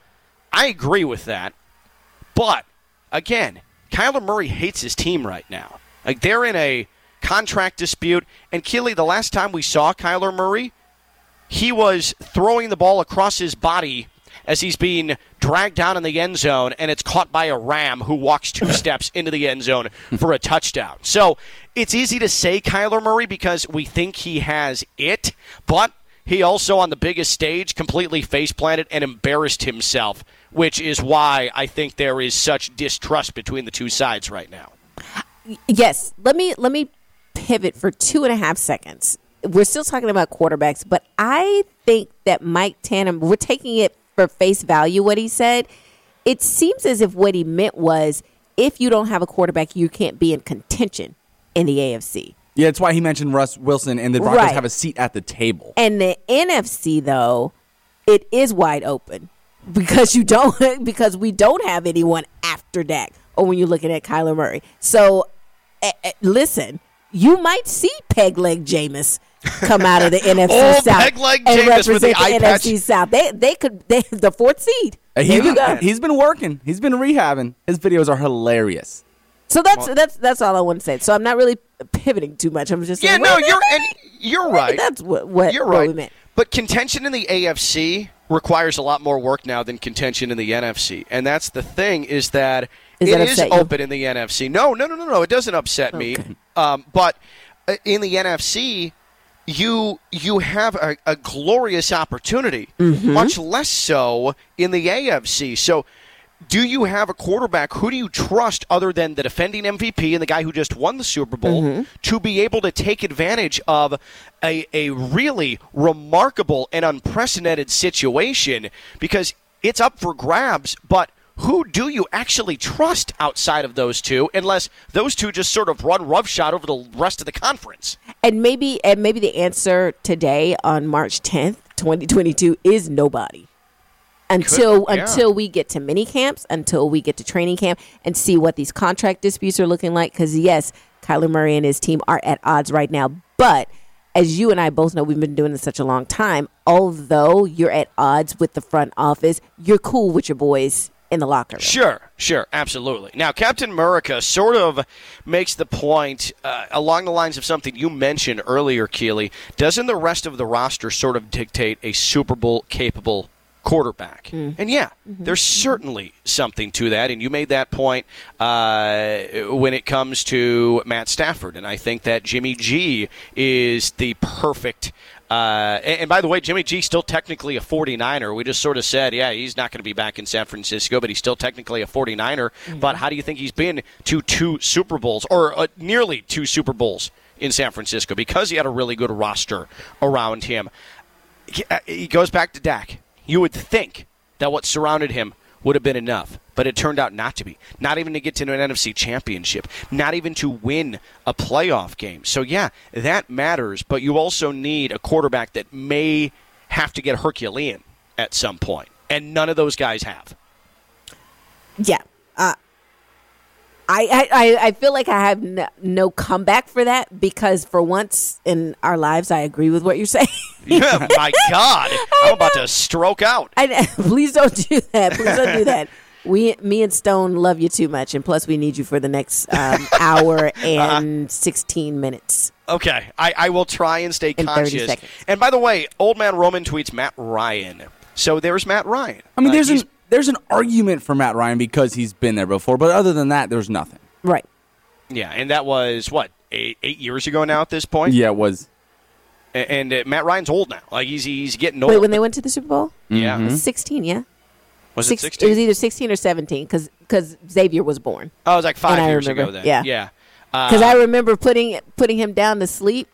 I agree with that, but again, Kyler Murray hates his team right now. Like, they're in a contract dispute. And Keely, the last time we saw Kyler Murray, he was throwing the ball across his body as he's being dragged down in the end zone, and it's caught by a ram who walks two steps into the end zone for a touchdown. So it's easy to say Kyler Murray because we think he has it, but he also, on the biggest stage, completely face-planted and embarrassed himself, which is why I think there is such distrust between the two sides right now. Yes. Let me let me... pivot for two and a half seconds. We're still talking about quarterbacks, but I think that Mike Tannenbaum, we're taking it for face value, what he said. It seems as if what he meant was, if you don't have a quarterback, you can't be in contention in the A F C. Yeah, that's why he mentioned Russ Wilson and the Broncos right. have a seat at the table. And the N F C, though, it is wide open because you don't because we don't have anyone after Dak or when you're looking at Kyler Murray. So, uh, uh, listen. You might see Peg Leg Jameis come out of the N F C oh, South Peg Leg and Jameis represent with the, the eye N F C patch. South. They they could they, the fourth seed. Hey, he, you go. He's been working. He's been rehabbing. His videos are hilarious. So that's well, that's that's all I want to say. So I'm not really pivoting too much. I'm just yeah. Saying, no, you're and You're right. That's what, what, You're right. what we meant. But contention in the A F C requires a lot more work now than contention in the N F C. And that's the thing, is that is it that is open you? in the N F C. No, no, no, no, no. It doesn't upset okay. me. Um, but in the N F C, you you have a, a glorious opportunity, mm-hmm. much less so in the A F C. So do you have a quarterback? Who do you trust other than the defending M V P and the guy who just won the Super Bowl mm-hmm. to be able to take advantage of a, a really remarkable and unprecedented situation? Because it's up for grabs, but who do you actually trust outside of those two, unless those two just sort of run roughshod over the rest of the conference? And maybe, and maybe the answer today on March tenth, twenty twenty-two is nobody. Until Could, yeah. until we get to mini camps, until we get to training camp and see what these contract disputes are looking like. Because, yes, Kyler Murray and his team are at odds right now. But as you and I both know, we've been doing this such a long time. Although you're at odds with the front office, you're cool with your boys in the locker room. Sure, sure, absolutely. Now, Captain America sort of makes the point uh, along the lines of something you mentioned earlier, Keely. Doesn't the rest of the roster sort of dictate a Super Bowl-capable quarterback? Mm. And yeah, mm-hmm. there's certainly something to that, and you made that point uh, when it comes to Matt Stafford, and I think that Jimmy G is the perfect uh, and, and by the way, Jimmy G still technically a forty-niner. We just sort of said, yeah, he's not going to be back in San Francisco, but he's still technically a forty-niner. Mm-hmm. But how do you think he's been to two Super Bowls, or uh, nearly two Super Bowls in San Francisco? Because he had a really good roster around him. He, uh, he goes back to Dak. You would think that what surrounded him would have been enough, but it turned out not to be. Not even to get to an N F C championship, not even to win a playoff game. So, yeah, that matters, but you also need a quarterback that may have to get Herculean at some point, and none of those guys have. Yeah. Uh, I, I, I feel like I have no, no comeback for that, because for once in our lives, I agree with what you're saying. Yeah, my God. I'm about to stroke out. I, please don't do that. Please don't do that. We, me and Stone love you too much, and plus we need you for the next um, hour and uh-huh. sixteen minutes. Okay. I, I will try and stay in conscious. And by the way, Old Man Roman tweets Matt Ryan. So there's Matt Ryan. I mean, uh, there's an... There's an argument for Matt Ryan because he's been there before, but other than that, there's nothing. Right. Yeah, and that was, what, eight, eight years ago now at this point? Yeah, it was. And, and uh, Matt Ryan's old now. Like, he's he's getting old. Wait, when they went to the Super Bowl? Yeah. Mm-hmm. It was sixteen, yeah. Was Six, it sixteen? It was either sixteen or seventeen, because because Xavier was born. Oh, it was like five and years remember, ago then. Yeah. Yeah. Because uh, I remember putting putting him down to sleep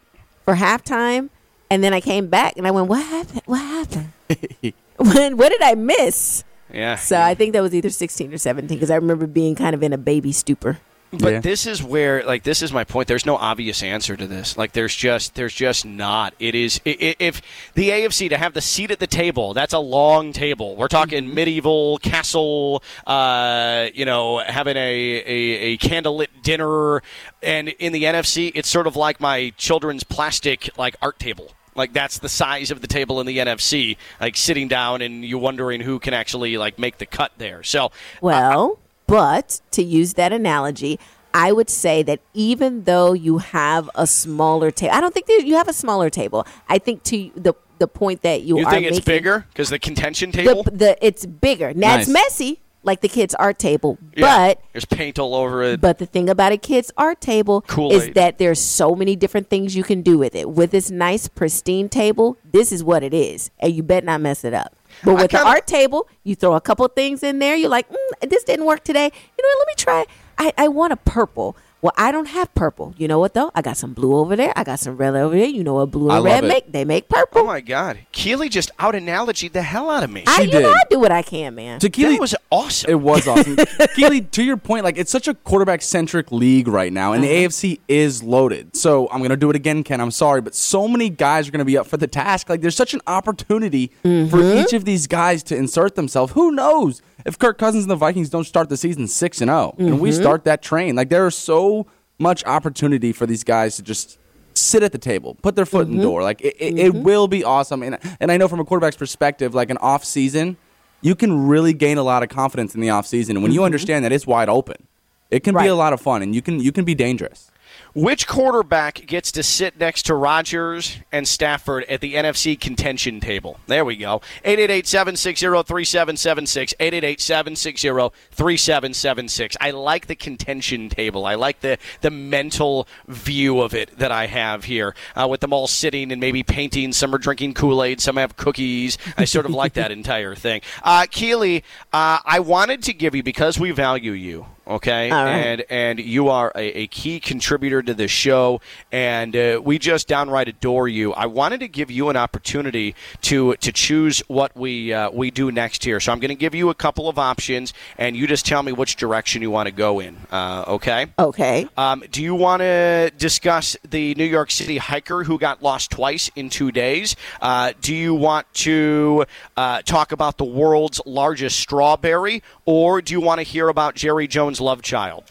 for halftime, and then I came back, and I went, what happened? What happened? when, what did I miss? Yeah. So I think that was either sixteen or seventeen, because I remember being kind of in a baby stupor. But yeah. This is where, like, this is my point. There's no obvious answer to this. Like, there's just, there's just not. It is, it, if the A F C to have the seat at the table, that's a long table. We're talking medieval castle, uh, you know, having a, a, a candlelit dinner. And in the N F C, it's sort of like my children's plastic, like, art table. Like, that's the size of the table in the N F C, like, sitting down and you wondering who can actually, like, make the cut there. So, Well, uh, but to use that analogy, I would say that even though you have a smaller table, I don't think that you have a smaller table. I think to the the point that you, you are making. You think it's bigger? Because the contention table? The, the, it's bigger. Now, nice. It's messy, like the kids' art table. Yeah, but there's paint all over it. But the thing about a kid's art table Kool-Aid. Is that there's so many different things you can do with it. With this nice, pristine table, this is what it is, and you bet not mess it up. But with kinda... the art table, you throw a couple things in there. You're like, mm, this didn't work today. You know what, let me try. I, I want a purple. Well, I don't have purple. You know what, though? I got some blue over there. I got some red over there. You know what blue and red it. make? They make purple. Oh, my God. Keely just out-analogied the hell out of me. She I, you did. Know, I do what I can, man. To Keely, that was awesome. It was awesome. Keely, to your point, like, it's such a quarterback-centric league right now, and uh-huh. the A F C is loaded. So I'm going to do it again, Ken. I'm sorry, but so many guys are going to be up for the task. Like, there's such an opportunity mm-hmm. for each of these guys to insert themselves. Who knows? If Kirk Cousins and the Vikings don't start the season six and oh, and, mm-hmm. and we start that train, like there is so much opportunity for these guys to just sit at the table, put their foot mm-hmm. in the door. Like it, it, mm-hmm. it will be awesome. And, and I know from a quarterback's perspective, like an off season, you can really gain a lot of confidence in the off season. And when mm-hmm. you understand that it's wide open, it can right. be a lot of fun, and you can you can be dangerous. Which quarterback gets to sit next to Rodgers and Stafford at the N F C contention table? There we go. eight eight eight, seven six zero, three seven seven six. eight eight eight, seven six zero, three seven seven six. I like the contention table. I like the, the mental view of it that I have here, uh, with them all sitting and maybe painting. Some are drinking Kool-Aid. Some have cookies. I sort of like that entire thing. Uh, Keely, uh, I wanted to give you, because we value you, okay, right. and and you are a, a key contributor to this show, and uh, we just downright adore you. I wanted to give you an opportunity to to choose what we uh, we do next here. So I'm going to give you a couple of options, and you just tell me which direction you want to go in, uh, okay? Okay. Um, do you want to discuss the New York City hiker who got lost twice in two days? Uh, do you want to uh, talk about the world's largest strawberry, or do you want to hear about Jerry Jones' love child?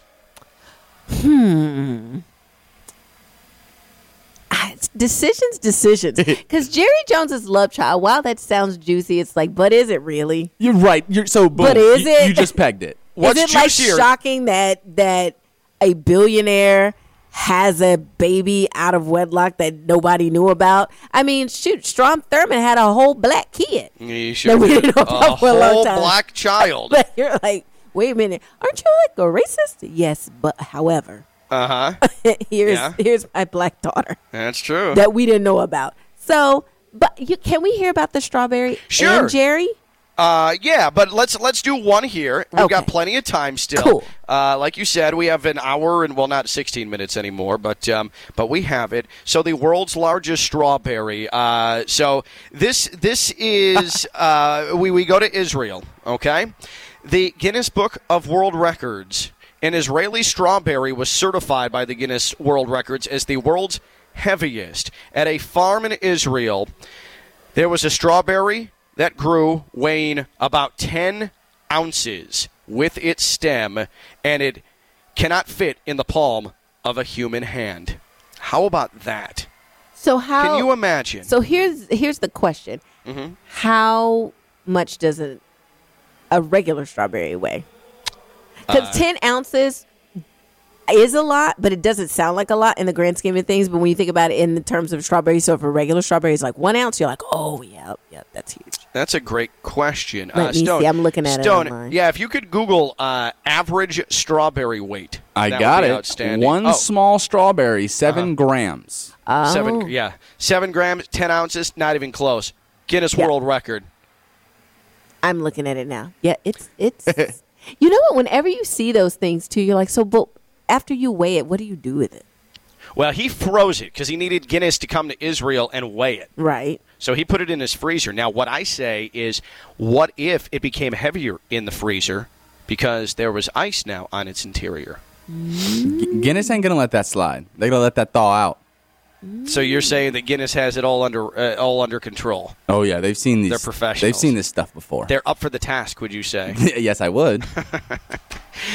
Hmm. Decisions, decisions. Because Jerry Jones's love child, while that sounds juicy, it's like, but is it really? You're right. You're so. Boom. But is you, it? You just pegged it. What's is it juicier? Like shocking that that a billionaire has a baby out of wedlock that nobody knew about? I mean, shoot, Strom Thurmond had a whole black kid. Yeah, sure. That we didn't know about a for whole a long time. Black child. But you're like, wait a minute, aren't you like a racist? Yes, but however. Uh huh. here's yeah. here's my black daughter. That's true. That we didn't know about. So, but you, can we hear about the strawberry sure. and Jerry? Uh, yeah, but let's let's do one here. We've okay. got plenty of time still. Cool. Uh, like you said, we have an hour and, well, not sixteen minutes anymore, but um, but we have it. So the world's largest strawberry. Uh, so this this is uh, we we go to Israel. Okay. The Guinness Book of World Records, an Israeli strawberry was certified by the Guinness World Records as the world's heaviest. At a farm in Israel, there was a strawberry that grew weighing about ten ounces with its stem, and it cannot fit in the palm of a human hand. How about that? So how can you imagine? So here's here's the question. Mm-hmm. How much does it a regular strawberry weigh? Because uh, ten ounces is a lot, but it doesn't sound like a lot in the grand scheme of things. But when you think about it in the terms of strawberries, so if a regular strawberry is like one ounce, you're like, oh, yeah, yeah, that's huge. That's a great question. Let uh, me Stone, see. I'm looking at Stone, it online. Yeah, if you could Google uh, average strawberry weight. I that got would be it. Outstanding. One oh. small strawberry, seven uh-huh. grams. Oh. Seven, yeah, seven grams, ten ounces, not even close. Guinness yeah. World Record. I'm looking at it now. Yeah, it's it's. You know what? Whenever you see those things too, you're like, so. But after you weigh it, what do you do with it? Well, he froze it because he needed Guinness to come to Israel and weigh it. Right. So he put it in his freezer. Now, what I say is, what if it became heavier in the freezer because there was ice now on its interior? Mm. Guinness ain't gonna let that slide. They're gonna let that thaw out. So you're saying that Guinness has it all under uh, all under control? Oh yeah, they've seen these. They're professionals. They've seen this stuff before. They're up for the task, would you say? Yes, I would.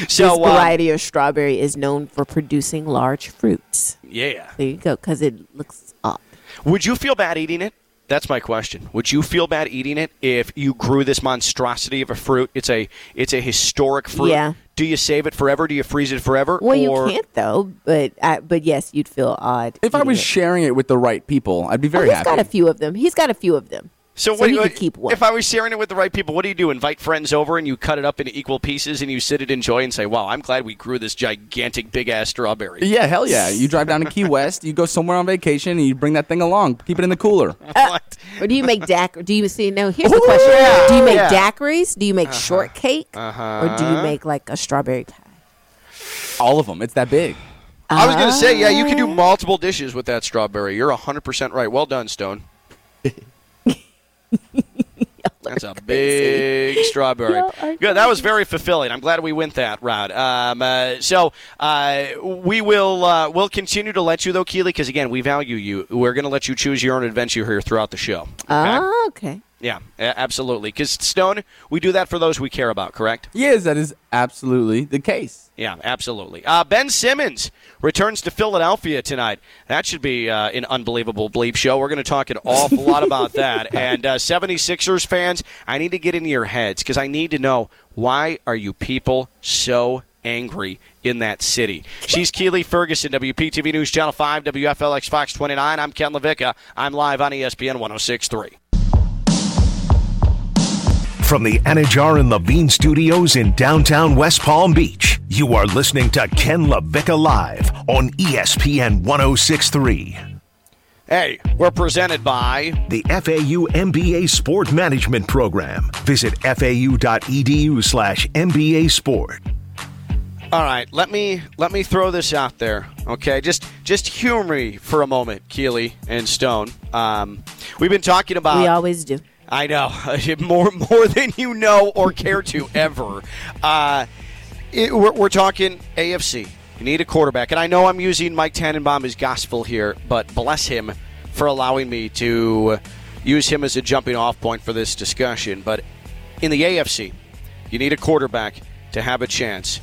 So this variety uh, of strawberry is known for producing large fruits. Yeah, there you go, because it looks up. Would you feel bad eating it? That's my question. Would you feel bad eating it if you grew this monstrosity of a fruit? It's a it's a historic fruit. Yeah. Do you save it forever? Do you freeze it forever? Well, or... you can't though. But I, but yes, you'd feel odd. If I was it. sharing it with the right people, I'd be very oh, he's happy. He's got a few of them. He's got a few of them. So, so what do you keep one? If I was sharing it with the right people, what do you do? Invite friends over and you cut it up into equal pieces and you sit and enjoy and say, wow, I'm glad we grew this gigantic, big-ass strawberry. Yeah, hell yeah. You drive down to Key West, you go somewhere on vacation, and you bring that thing along. Keep it in the cooler. Uh, what? Or do you make daiquiris? Do you see, now here's Ooh, the question. Yeah, do you make yeah. daiquiris? Do you make uh-huh. shortcake? Uh-huh. Or do you make like a strawberry pie? All of them. It's that big. Uh-huh. I was going to say, yeah, you can do multiple dishes with that strawberry. You're one hundred percent right. Well done, Stone. That's a big strawberry. Good. That was very fulfilling. I'm glad we went that route. Um, uh, so uh, we will uh, we'll continue to let you, though, Keely, because, again, we value you. We're going to let you choose your own adventure here throughout the show. Okay? Oh, okay. Yeah, absolutely. Because, Stone, we do that for those we care about, correct? Yes, that is absolutely the case. Yeah, absolutely. Uh, Ben Simmons returns to Philadelphia tonight. That should be uh, an unbelievable bleep show. We're going to talk an awful lot about that. And uh, seventy-sixers fans, I need to get into your heads because I need to know, why are you people so angry in that city. She's Keely Ferguson, W P T V News Channel five, W F L X Fox twenty-nine. I'm Ken Lavicka. I'm live on E S P N one oh six point three. From the Anajar and Bean Studios in downtown West Palm Beach, you are listening to Ken Lavicka Live on E S P N one oh six point three. Hey, we're presented by the F A U M B A Sport Management Program. Visit F A U dot E D U slash M B A Sport. All right, let me let me throw this out there, okay? Just just humor me for a moment, Keely and Stone. Um, we've been talking about... We always do. I know. More more than you know or care to ever. Uh, it, we're, we're talking A F C. You need a quarterback. And I know I'm using Mike Tannenbaum as gospel here, but bless him for allowing me to use him as a jumping-off point for this discussion. But in the A F C, you need a quarterback to have a chance.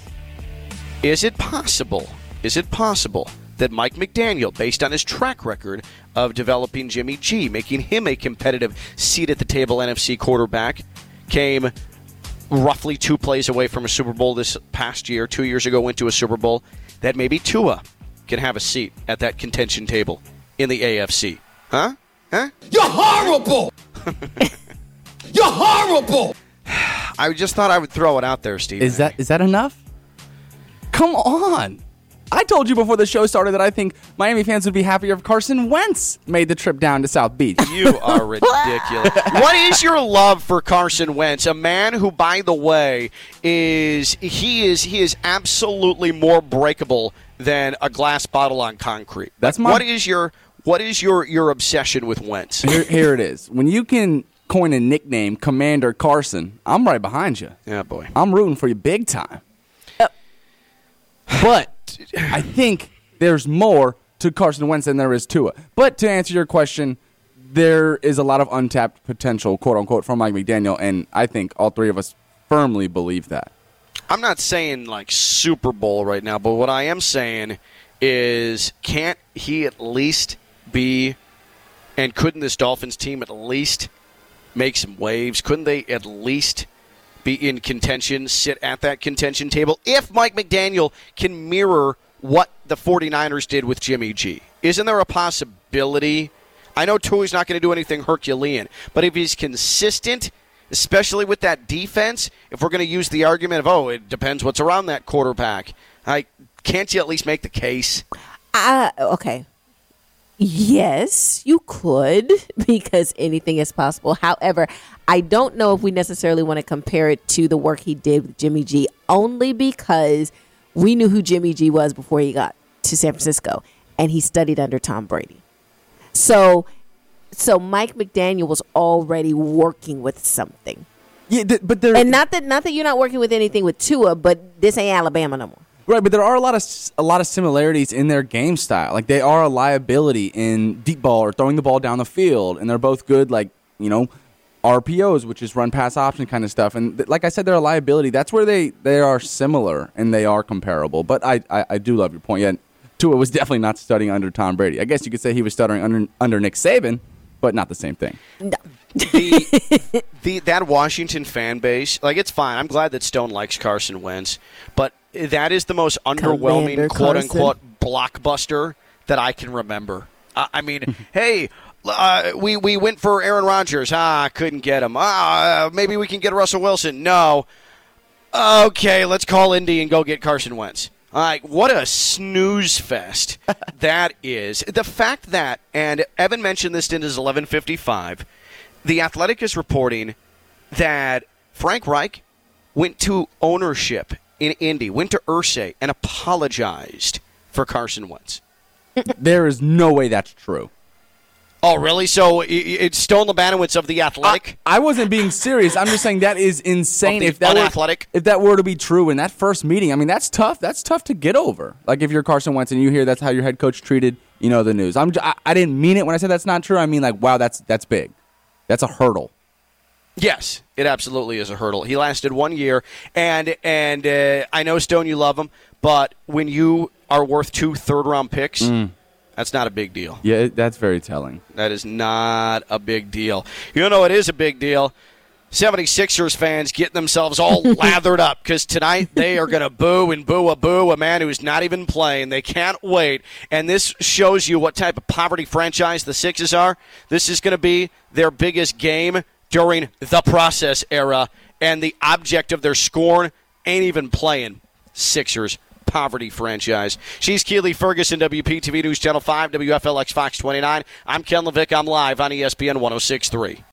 Is it possible, is it possible that Mike McDaniel, based on his track record of developing Jimmy G, making him a competitive seat-at-the-table N F C quarterback, came roughly two plays away from a Super Bowl this past year, two years ago went to a Super Bowl, that maybe Tua can have a seat at that contention table in the A F C? Huh? Huh? You're horrible! You're horrible! I just thought I would throw it out there, Steve. Is that is that enough? Come on! I told you before the show started that I think Miami fans would be happier if Carson Wentz made the trip down to South Beach. You are ridiculous. What is your love for Carson Wentz, a man who, by the way, is he is he is absolutely more breakable than a glass bottle on concrete? That's my. What is your what is your, your obsession with Wentz? Here, here it is. When you can coin a nickname, Commander Carson, I'm right behind you. Yeah, boy. I'm rooting for you big time. But I think there's more to Carson Wentz than there is Tua. But to answer your question, there is a lot of untapped potential, quote-unquote, from Mike McDaniel, and I think all three of us firmly believe that. I'm not saying, like, Super Bowl right now, but what I am saying is, can't he at least be, and couldn't this Dolphins team at least make some waves? Couldn't they at least be in contention, sit at that contention table, if Mike McDaniel can mirror what the 49ers did with Jimmy G? Isn't there a possibility? I know Tua's not going to do anything Herculean, but if he's consistent, especially with that defense, if we're going to use the argument of, oh, it depends what's around that quarterback, I, can't you at least make the case? Uh, okay. Yes, you could, because anything is possible. However, I don't know if we necessarily want to compare it to the work he did with Jimmy G, only because we knew who Jimmy G was before he got to San Francisco, and he studied under Tom Brady. So so Mike McDaniel was already working with something. Yeah, th- but there, And not that not that you're not working with anything with Tua, but this ain't Alabama no more. Right, but there are a lot of a lot of similarities in their game style. Like, they are a liability in deep ball or throwing the ball down the field, and they're both good, like, you know, R P Os, which is run-pass option kind of stuff. And th- like I said, they're a liability. That's where they, they are similar and they are comparable. But I, I, I do love your point. Yeah, Tua was definitely not studying under Tom Brady. I guess you could say he was stuttering under under Nick Saban, but not the same thing. No. the, the that Washington fan base, like, it's fine. I'm glad that Stone likes Carson Wentz, but that is the most underwhelming, quote-unquote, blockbuster that I can remember. Uh, I mean, hey, uh, we, we went for Aaron Rodgers. Ah, couldn't get him. Ah, uh, maybe we can get Russell Wilson. No. Okay, let's call Indy and go get Carson Wentz. All right, what a snooze fest that is. The fact that, and Evan mentioned this in his eleven fifty-five, The Athletic is reporting that Frank Reich went to ownership in Indy, went to Irsay, and apologized for Carson Wentz. There is no way that's true. Oh, really? So it's Stone Labanowitz of The Athletic? I, I wasn't being serious. I'm just saying that is insane. If that, were, if that were to be true in that first meeting, I mean, that's tough. That's tough to get over. Like, if you're Carson Wentz and you hear that's how your head coach treated, you know, the news. I'm, I, I didn't mean it when I said that's not true. I mean, like, wow, that's that's big. That's a hurdle. Yes, it absolutely is a hurdle. He lasted one year, and and uh, I know, Stone, you love him, but when you are worth two third-round picks, mm. that's not a big deal. Yeah, that's very telling. That is not a big deal. You know, it is a big deal. seventy-sixers fans getting themselves all lathered up because tonight they are going to boo and boo a boo a man who's not even playing. They can't wait. And this shows you what type of poverty franchise the Sixers are. This is going to be their biggest game during the process era, and the object of their scorn ain't even playing. Sixers, poverty franchise. She's Keely Ferguson, W P T V News Channel five, W F L X Fox twenty-nine. I'm Ken Lavicka. I'm live on E S P N one oh six point three.